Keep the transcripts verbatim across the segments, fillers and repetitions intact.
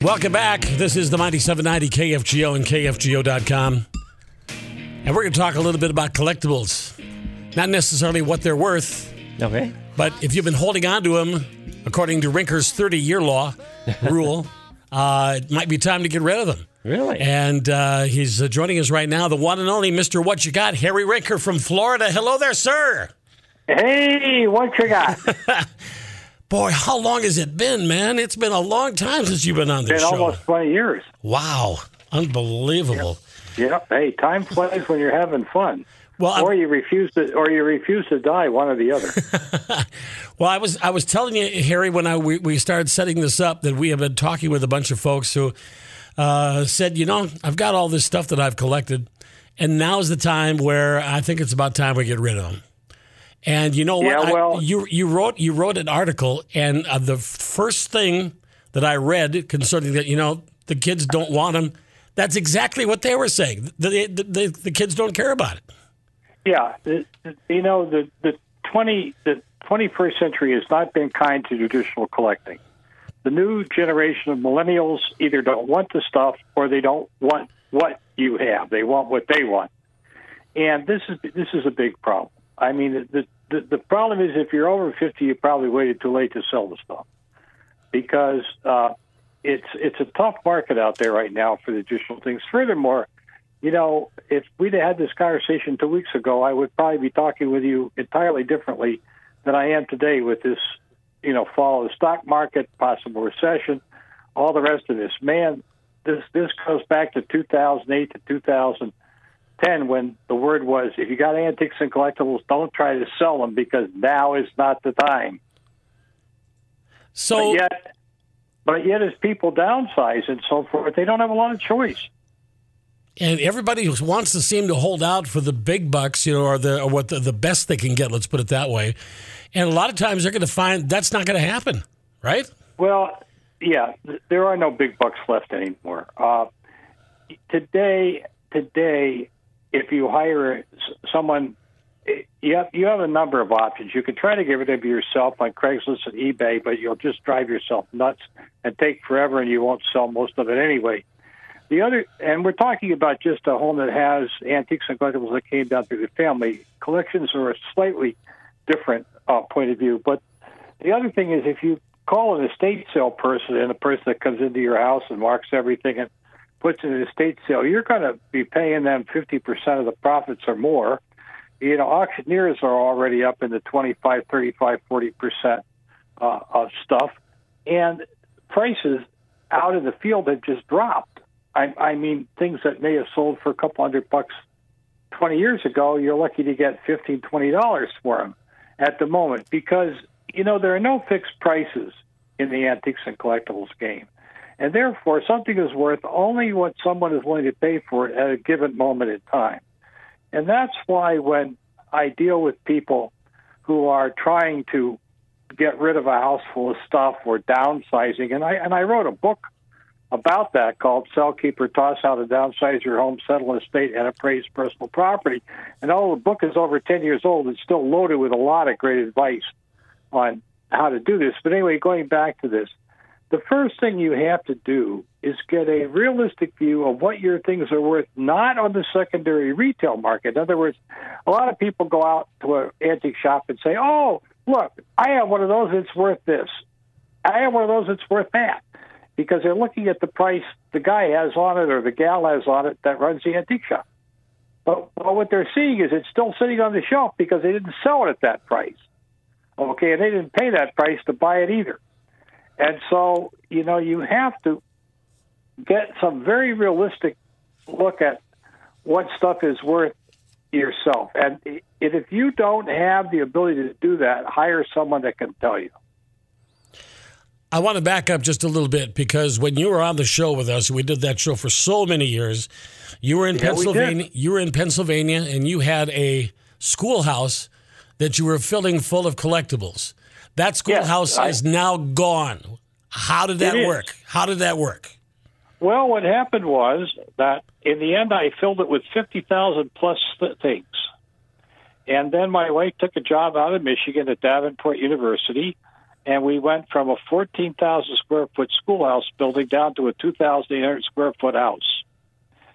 Welcome back. This is the Mighty seven ninety K F G O and K F G O dot com. And we're going to talk a little bit about collectibles. Not necessarily what they're worth. Okay. But if you've been holding on to them, according to Rinker's thirty-year law rule, uh, it might be time to get rid of them. Really? And uh, he's uh, joining us right now, the one and only Mister What You Got, Harry Rinker from Florida. Hello there, sir. Hey, what you got? Boy, how long has it been, man? It's been a long time since you've been on this show. It's been almost twenty years. Wow. Unbelievable. Yep. Yep. Hey, time flies when you're having fun. Well, or I'm... you refuse to or you refuse to die, one or the other. Well, I was I was telling you, Harry, when I we, we started setting this up, that we have been talking with a bunch of folks who uh, said, you know, I've got all this stuff that I've collected, and now's the time where I think it's about time we get rid of them. And you know what? Yeah, well, I, you you wrote you wrote an article, and uh, the first thing that I read concerning that, you know, the kids don't want them. That's exactly what they were saying. The the, the, the kids don't care about it. Yeah, the, the, you know the the twenty the twenty first century has not been kind to traditional collecting. The new generation of millennials either don't want the stuff or they don't want what you have. They want what they want, and this is this is a big problem. I mean, the, the the problem is if you're over fifty, you probably waited too late to sell the stuff because uh, it's it's a tough market out there right now for the traditional things. Furthermore, you know, if we'd had this conversation two weeks ago, I would probably be talking with you entirely differently than I am today with this, you know, fall of the stock market, possible recession, all the rest of this. Man, this this goes back to two thousand eight to two thousand. Ten, when the word was, if you got antiques and collectibles, don't try to sell them because now is not the time. So, but yet, but yet as people downsize and so forth, they don't have a lot of choice. And everybody wants to seem to hold out for the big bucks, you know, or the or what the, the best they can get. Let's put it that way. And a lot of times they're going to find that's not going to happen, right? Well, yeah, there are no big bucks left anymore uh, today. Today. If you hire someone, you have, you have a number of options. You can try to get rid of yourself on Craigslist and eBay, but you'll just drive yourself nuts and take forever, and you won't sell most of it anyway. The other, and we're talking about just a home that has antiques and collectibles that came down through the family. Collections are a slightly different uh, point of view. But the other thing is if you call an estate sale person and a person that comes into your house and marks everything and puts in an estate sale, you're going to be paying them fifty percent of the profits or more. You know, auctioneers are already up in the twenty-five, thirty-five, forty percent uh, of stuff. And prices out in the field have just dropped. I, I mean, things that may have sold for a couple hundred bucks twenty years ago, you're lucky to get fifteen dollars, twenty dollars for them at the moment because, you know, there are no fixed prices in the antiques and collectibles game. And therefore, something is worth only what someone is willing to pay for it at a given moment in time. And that's why when I deal with people who are trying to get rid of a house full of stuff or downsizing, and I and I wrote a book about that called Sell, Keep, or Toss, How to Downsize Your Home, Settle an Estate, and Appraise Personal Property. And although the book is over ten years old, it's still loaded with a lot of great advice on how to do this. But anyway, going back to this, the first thing you have to do is get a realistic view of what your things are worth, not on the secondary retail market. In other words, a lot of people go out to an antique shop and say, oh, look, I have one of those that's worth this. I have one of those that's worth that. Because they're looking at the price the guy has on it or the gal has on it that runs the antique shop. But, but what they're seeing is it's still sitting on the shelf because they didn't sell it at that price. Okay, and they didn't pay that price to buy it either. And so, you know, you have to get some very realistic look at what stuff is worth yourself. And if you don't have the ability to do that, hire someone that can tell you. I want to back up just a little bit because when you were on the show with us, we did that show for so many years. You were in yeah, Pennsylvania. We you were in Pennsylvania, and you had a schoolhouse that you were filling full of collectibles. That schoolhouse yes, I, is now gone. How did that work? How did that work? Well, what happened was that in the end, I filled it with fifty thousand plus things. And then my wife took a job out of Michigan at Davenport University, and we went from a fourteen thousand square foot schoolhouse building down to a two thousand eight hundred square foot house.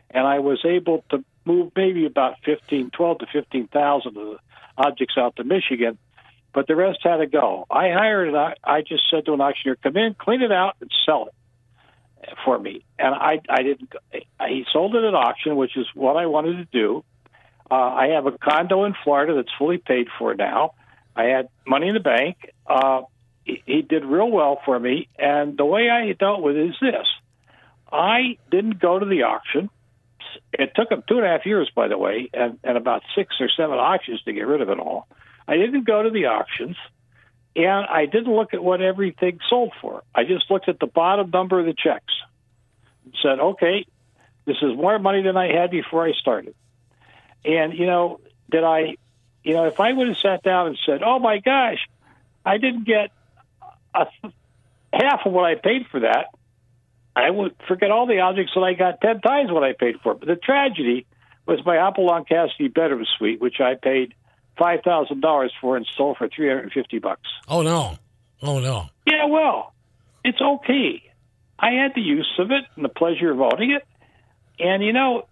And I was able to move maybe about fifteen, twelve to fifteen thousand of the objects out to Michigan, but the rest had to go. I hired it. I, I just said to an auctioneer, come in, clean it out, and sell it for me. And I, I didn't. He sold it at auction, which is what I wanted to do. Uh, I have a condo in Florida that's fully paid for now. I had money in the bank. Uh, he, he did real well for me. And the way I dealt with it is this. I didn't go to the auction. It took him two and a half years, by the way, and, and about six or seven auctions to get rid of it all. I didn't go to the auctions, and I didn't look at what everything sold for. I just looked at the bottom number of the checks and said, okay, this is more money than I had before I started. And, you know, did I, you know, if I would have sat down and said, oh, my gosh, I didn't get a th- half of what I paid for that, I would forget all the objects that I got ten times what I paid for. But the tragedy was my Apple Long Cassidy bedroom suite, which I paid five thousand dollars for and sold for three hundred fifty bucks. Oh, no. Oh, no. Yeah, well, it's okay. I had the use of it and the pleasure of owning it. And, you know,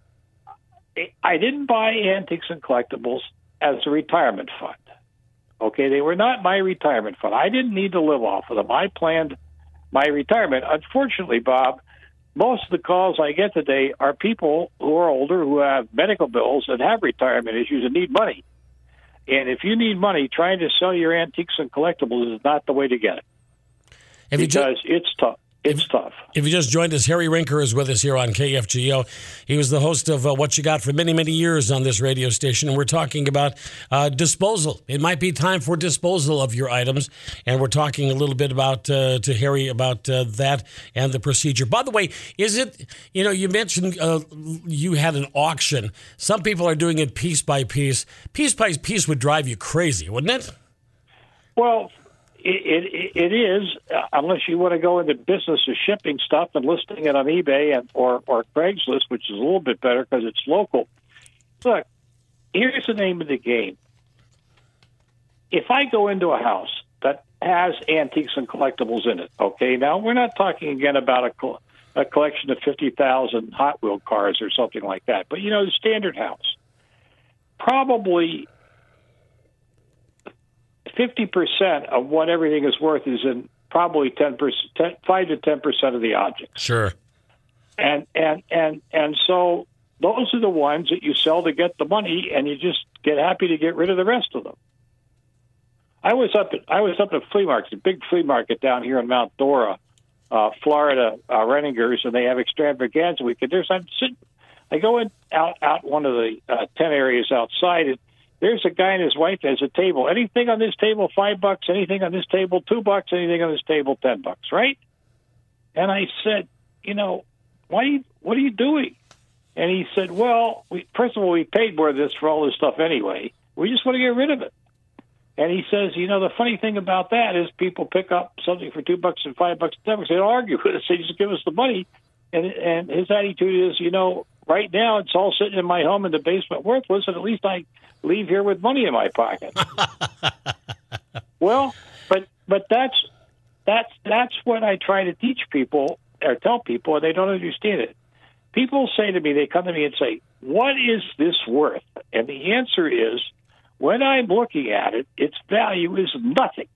I didn't buy antiques and collectibles as a retirement fund. Okay, they were not my retirement fund. I didn't need to live off of them. I planned my retirement. Unfortunately, Bob, most of the calls I get today are people who are older, who have medical bills and have retirement issues and need money. And if you need money, trying to sell your antiques and collectibles is not the way to get it. If because you ju- it's tough. It's if, tough. If you just joined us, Harry Rinker is with us here on K F G O. He was the host of uh, What You Got for many, many years on this radio station, and we're talking about uh, disposal. It might be time for disposal of your items, and we're talking a little bit about uh, to Harry about uh, that and the procedure. By the way, is it, you know, you mentioned uh, you had an auction. Some people are doing it piece by piece. Piece by piece would drive you crazy, wouldn't it? Well, It, it, it is, uh, unless you want to go into business of shipping stuff and listing it on eBay and or, or Craigslist, which is a little bit better because it's local. Look, here's the name of the game. If I go into a house that has antiques and collectibles in it, okay, now we're not talking again about a, co- a collection of fifty thousand Hot Wheel cars or something like that, but, you know, the standard house, probably fifty percent of what everything is worth is in probably ten percent, five to ten percent of the objects. Sure. And, and and and so those are the ones that you sell to get the money, and you just get happy to get rid of the rest of them. I was up at I was up at a flea market, a big flea market down here in Mount Dora, uh, Florida, uh, Reningers, and they have extravaganza week. And there's I'm sitting, I go in out out one of the uh, tent areas outside, and there's a guy and his wife has a table. Anything on this table, five bucks. Anything on this table, two bucks. Anything on this table, ten bucks, right? And I said, you know, why? You, what are you doing? And he said, well, we, first of all, we paid more of this for all this stuff anyway. We just want to get rid of it. And he says, you know, the funny thing about that is people pick up something for two bucks and five bucks and ten bucks. They don't argue with us. They just give us the money. And, and his attitude is, you know, right now it's all sitting in my home in the basement worthless, and at least I leave here with money in my pocket. Well, but but that's that's that's what I try to teach people or tell people, and they don't understand it. People say to me, they come to me and say, "What is this worth?" And the answer is, when I'm looking at it, its value is nothing,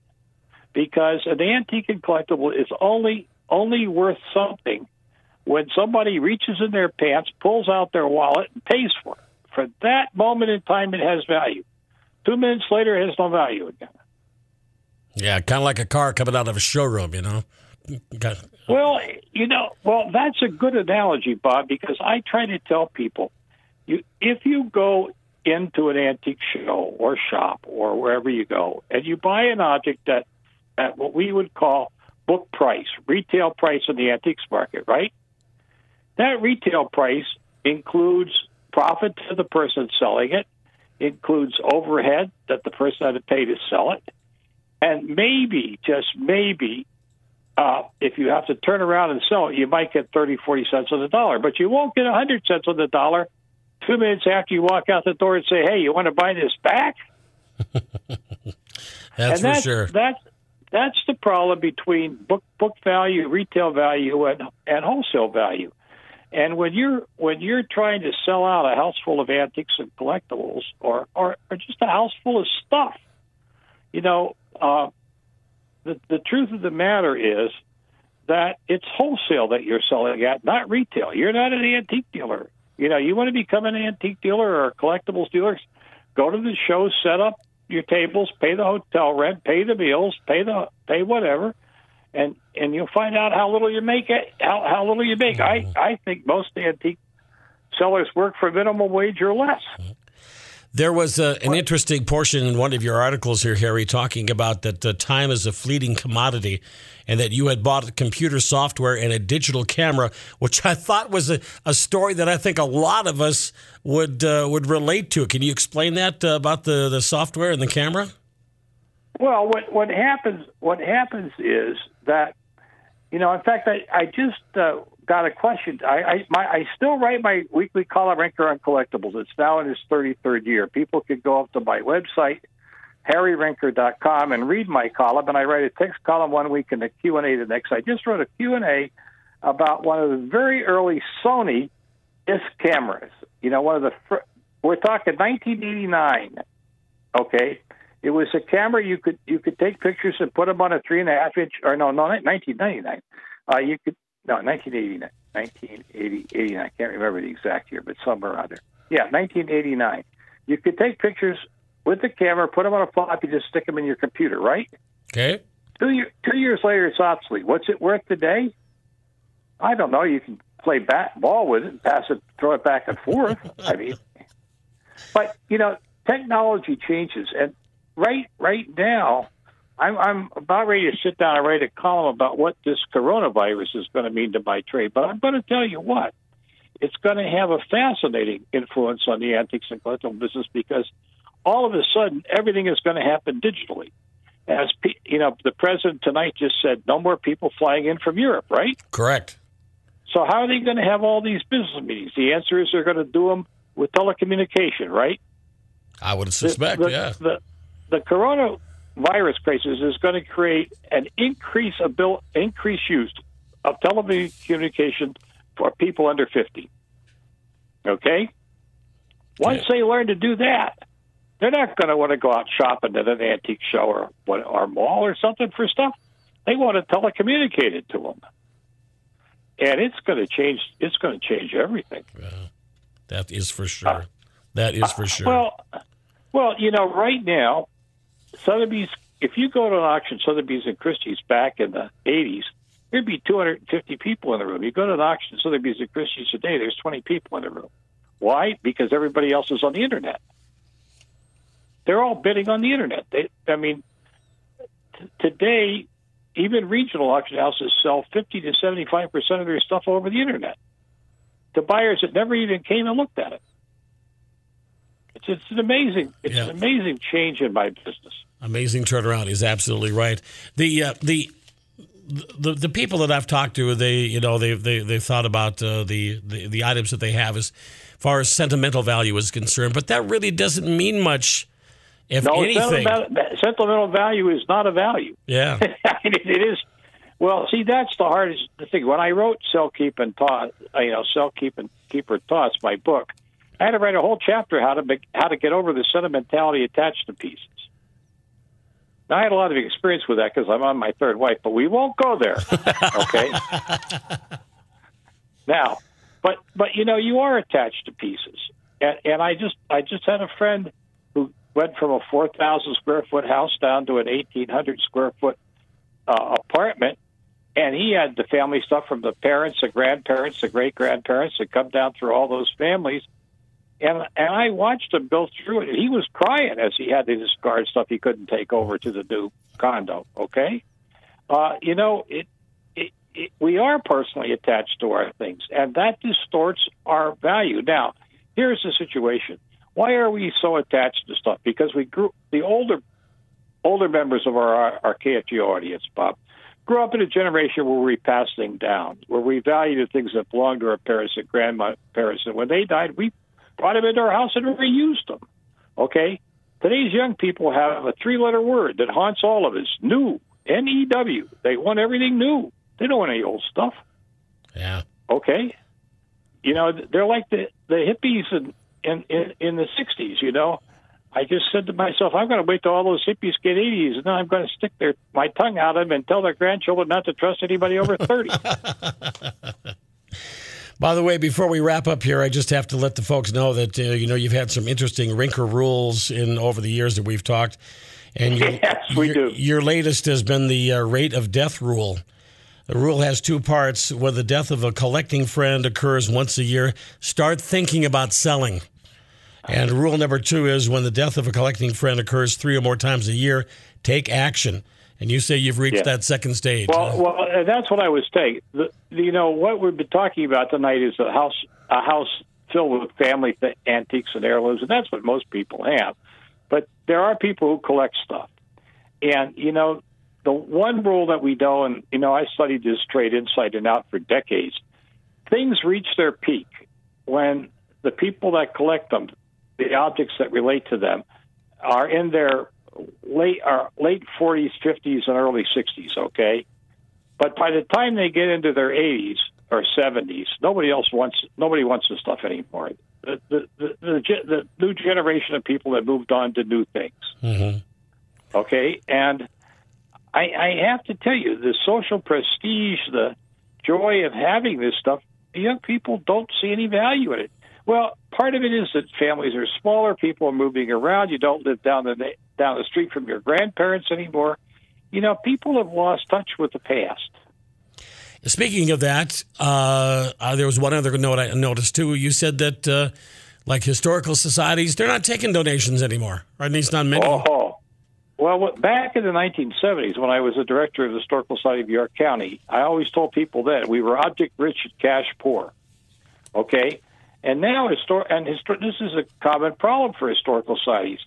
because an antique and collectible is only only worth something when somebody reaches in their pants, pulls out their wallet, and pays for it. For that moment in time, it has value. Two minutes later, it has no value again. Yeah, kind of like a car coming out of a showroom, you know? Well, you know, well, that's a good analogy, Bob, because I try to tell people, you, if you go into an antique show or shop or wherever you go, and you buy an object that at what we would call book price, retail price in the antiques market, right? That retail price includes profit to the person selling it, includes overhead that the person had to pay to sell it, and maybe, just maybe, uh, if you have to turn around and sell it, you might get thirty, forty cents on the dollar, but you won't get one hundred cents on the dollar two minutes after you walk out the door and say, hey, you want to buy this back? That's and for that's, sure. That's, that's the problem between book book value, retail value, and and wholesale value. And when you're when you're trying to sell out a house full of antiques and collectibles, or or, or just a house full of stuff, you know, uh, the the truth of the matter is that it's wholesale that you're selling at, not retail. You're not an antique dealer. You know, you want to become an antique dealer or a collectibles dealer, go to the show, set up your tables, pay the hotel rent, pay the meals, pay the pay whatever, and and you'll find out how little you make it. How, how little you make. I I think most antique sellers work for minimum wage or less. There was a, an interesting portion in one of your articles here, Harry, talking about that uh, time is a fleeting commodity, and that you had bought computer software and a digital camera, which I thought was a, a story that I think a lot of us would uh, would relate to. Can you explain that uh, about the, the software and the camera? Well, what what happens what happens is that, you know, in fact, I I just. Uh, Got a question. I I, my, I still write my weekly column, Rinker on Collectibles. It's now in its thirty-third year. People can go up to my website, harry rinker dot com, and read my column. And I write a text column one week and a Q and A the next. I just wrote a Q and A about one of the very early Sony disc cameras. You know, one of the fr- we're talking nineteen eighty-nine. Okay, it was a camera you could you could take pictures and put them on a three and a half inch or no no nineteen ninety-nine. Uh, you could. No, nineteen eighty-nine. nineteen eighty, eighty-nine. I can't remember the exact year, but somewhere around there. Yeah, nineteen eighty-nine. You could take pictures with the camera, put them on a floppy, just stick them in your computer, right? Okay. Two, year, two years later, it's obsolete. What's it worth today? I don't know. You can play bat ball with it, pass it, throw it back and forth. I mean, but you know, technology changes, and right, right now. I'm, I'm about ready to sit down and write a column about what this coronavirus is going to mean to my trade. But I'm going to tell you what, it's going to have a fascinating influence on the antiques and collectible business, because all of a sudden everything is going to happen digitally. As you know, the president tonight just said no more people flying in from Europe, right? Correct. So how are they going to have all these business meetings? The answer is they're going to do them with telecommunication, right? I would suspect, the, the, yeah. The, the, the coronavirus virus crisis is going to create an increase abil- increase use of telecommunication for people under fifty. Okay? Once yeah. they learn to do that, they're not going to want to go out shopping at an antique show or, or mall or something for stuff. They want to telecommunicate it to them. And it's going to change, it's going to change everything. Yeah. That is for sure. Uh, that is for sure. Uh, well, well, you know, right now, Sotheby's, if you go to an auction, Sotheby's and Christie's back in the eighties, there'd be two hundred fifty people in the room. You go to an auction, Sotheby's and Christie's today, there's twenty people in the room. Why? Because everybody else is on the internet. They're all bidding on the internet. They, I mean, t- today, even regional auction houses sell fifty to seventy-five percent of their stuff over the internet to buyers that never even came and looked at it. It's, it's an amazing, it's yeah. an amazing change in my business. Amazing turnaround is absolutely right. The uh, the the the people that I've talked to, they you know they they they've thought about uh, the, the the items that they have as far as sentimental value is concerned, but that really doesn't mean much. If no, anything, sentimental, sentimental value is not a value. Yeah, I mean, it is. Well, see, that's the hardest thing. When I wrote "Sell, Keep, and Toss," you know, "Sell, Keep, and Keep or Toss," my book, I had to write a whole chapter how to make, how to get over the sentimentality attached to pieces. Now, I had a lot of experience with that because I'm on my third wife, but we won't go there, okay? Now, but but you know, you are attached to pieces, and, and I just I just had a friend who went from a four thousand square foot house down to an eighteen hundred square foot uh, apartment, and he had the family stuff from the parents, the grandparents, the great grandparents that come down through all those families. And and I watched him go through it. He was crying as he had to discard stuff he couldn't take over to the new condo. Okay, uh, you know, it, it, it. We are personally attached to our things, and that distorts our value. Now, here's the situation: why are we so attached to stuff? Because we grew the older older members of our our K F G O audience, Bob, grew up in a generation where we passed things down, where we valued the things that belonged to our parents and grandparents, and when they died, we brought them into our house and reused them, okay? Today's young people have a three-letter word that haunts all of us, new. N E W. They want everything new. They don't want any old stuff. Yeah. Okay. You know, they're like the, the hippies in, in, in, in the sixties, you know. I just said to myself, I'm going to wait till all those hippies get eighties, and then I'm going to stick their, my tongue out of them and tell their grandchildren not to trust anybody over thirty. By the way, before we wrap up here, I just have to let the folks know that, uh, you know, you've had some interesting Rinker rules in over the years that we've talked. And your, yes, we your, do. Your latest has been the uh, rate of death rule. The rule has two parts. Where the death of a collecting friend occurs once a year, start thinking about selling. And rule number two is when the death of a collecting friend occurs three or more times a year, take action. And you say you've reached yeah. that second stage. Well, well, that's what I was saying. The, you know, what we've been talking about tonight is a house a house filled with family antiques and heirlooms, and that's what most people have. But there are people who collect stuff. And, you know, the one rule that we know, and, you know, I studied this trade inside and out for decades, things reach their peak when the people that collect them, the objects that relate to them, are in their late are late forties, fifties, and early sixties, okay? But by the time they get into their eighties or seventies, nobody else wants nobody wants this stuff anymore. The the the, the, the new generation of people that moved on to new things, mm-hmm. okay? And I, I have to tell you, the social prestige, the joy of having this stuff, young people don't see any value in it. Well, part of it is that families are smaller, people are moving around, you don't live down the down the street from your grandparents anymore. You know, people have lost touch with the past. Speaking of that, uh, uh, there was one other note I noticed, too. You said that, uh, like, historical societies, they're not taking donations anymore, or at least not many. Oh, well, back in the nineteen seventies, when I was the director of the Historical Society of York County, I always told people that we were object-rich and cash-poor, okay? And now, and this is a common problem for historical societies.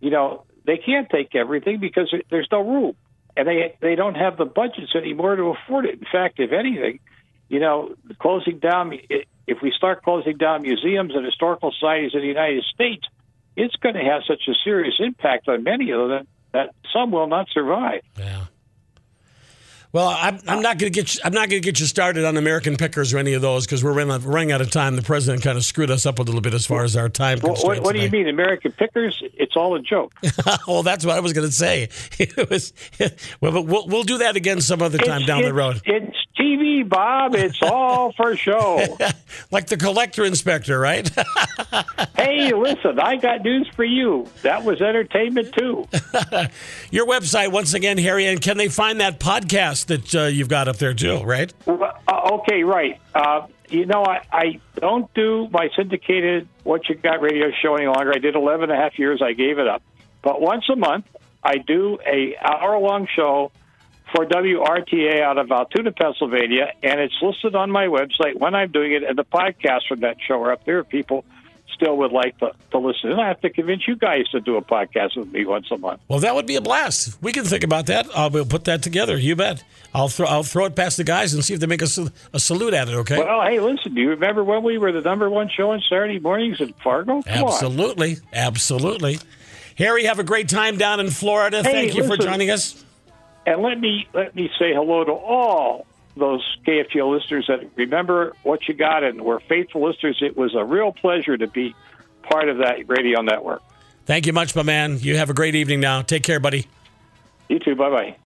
You know, they can't take everything because there's no room, and they they don't have the budgets anymore to afford it. In fact, if anything, you know, closing down, if we start closing down museums and historical societies in the United States, it's going to have such a serious impact on many of them that some will not survive. Yeah. Well, I'm, I'm not going to get you, I'm not going to get you started on American Pickers or any of those because we're running out of time. The president kind of screwed us up a little bit as far as our time constraints. What, what do you mean, American Pickers? It's all a joke. Well, that's what I was going to say. It was. Well, but we'll, we'll do that again some other time it's, down the road. It's T V, Bob. It's all for show. Like the collector inspector, right? Hey, listen, I got news for you. That was entertainment too. Your website once again, Harry, and can they find that podcast that uh, you've got up there, too, right? Well, uh, okay, right. Uh, you know, I, I don't do my syndicated What You Got radio show any longer. I did eleven and a half years. I gave it up. But once a month, I do a hour-long show for W R T A out of Altoona, Pennsylvania, and it's listed on my website when I'm doing it, and the podcasts from that show are up there. People still would like to, to listen. And I have to convince you guys to do a podcast with me once a month. Well, that would be a blast. We can think about that. Uh, we'll put that together. You bet. I'll, th- I'll throw it past the guys and see if they make a, sal- a salute at it, okay? Well, hey, listen, do you remember when we were the number one show on Saturday mornings in Fargo? Come Absolutely. On. Absolutely. Harry, have a great time down in Florida. Hey, Thank you listen, for joining us. And let me let me say hello to all those K F G O listeners that remember What You Got and were faithful listeners. It was a real pleasure to be part of that radio network. Thank you much, my man. You have a great evening now. Take care, buddy. You too. Bye-bye.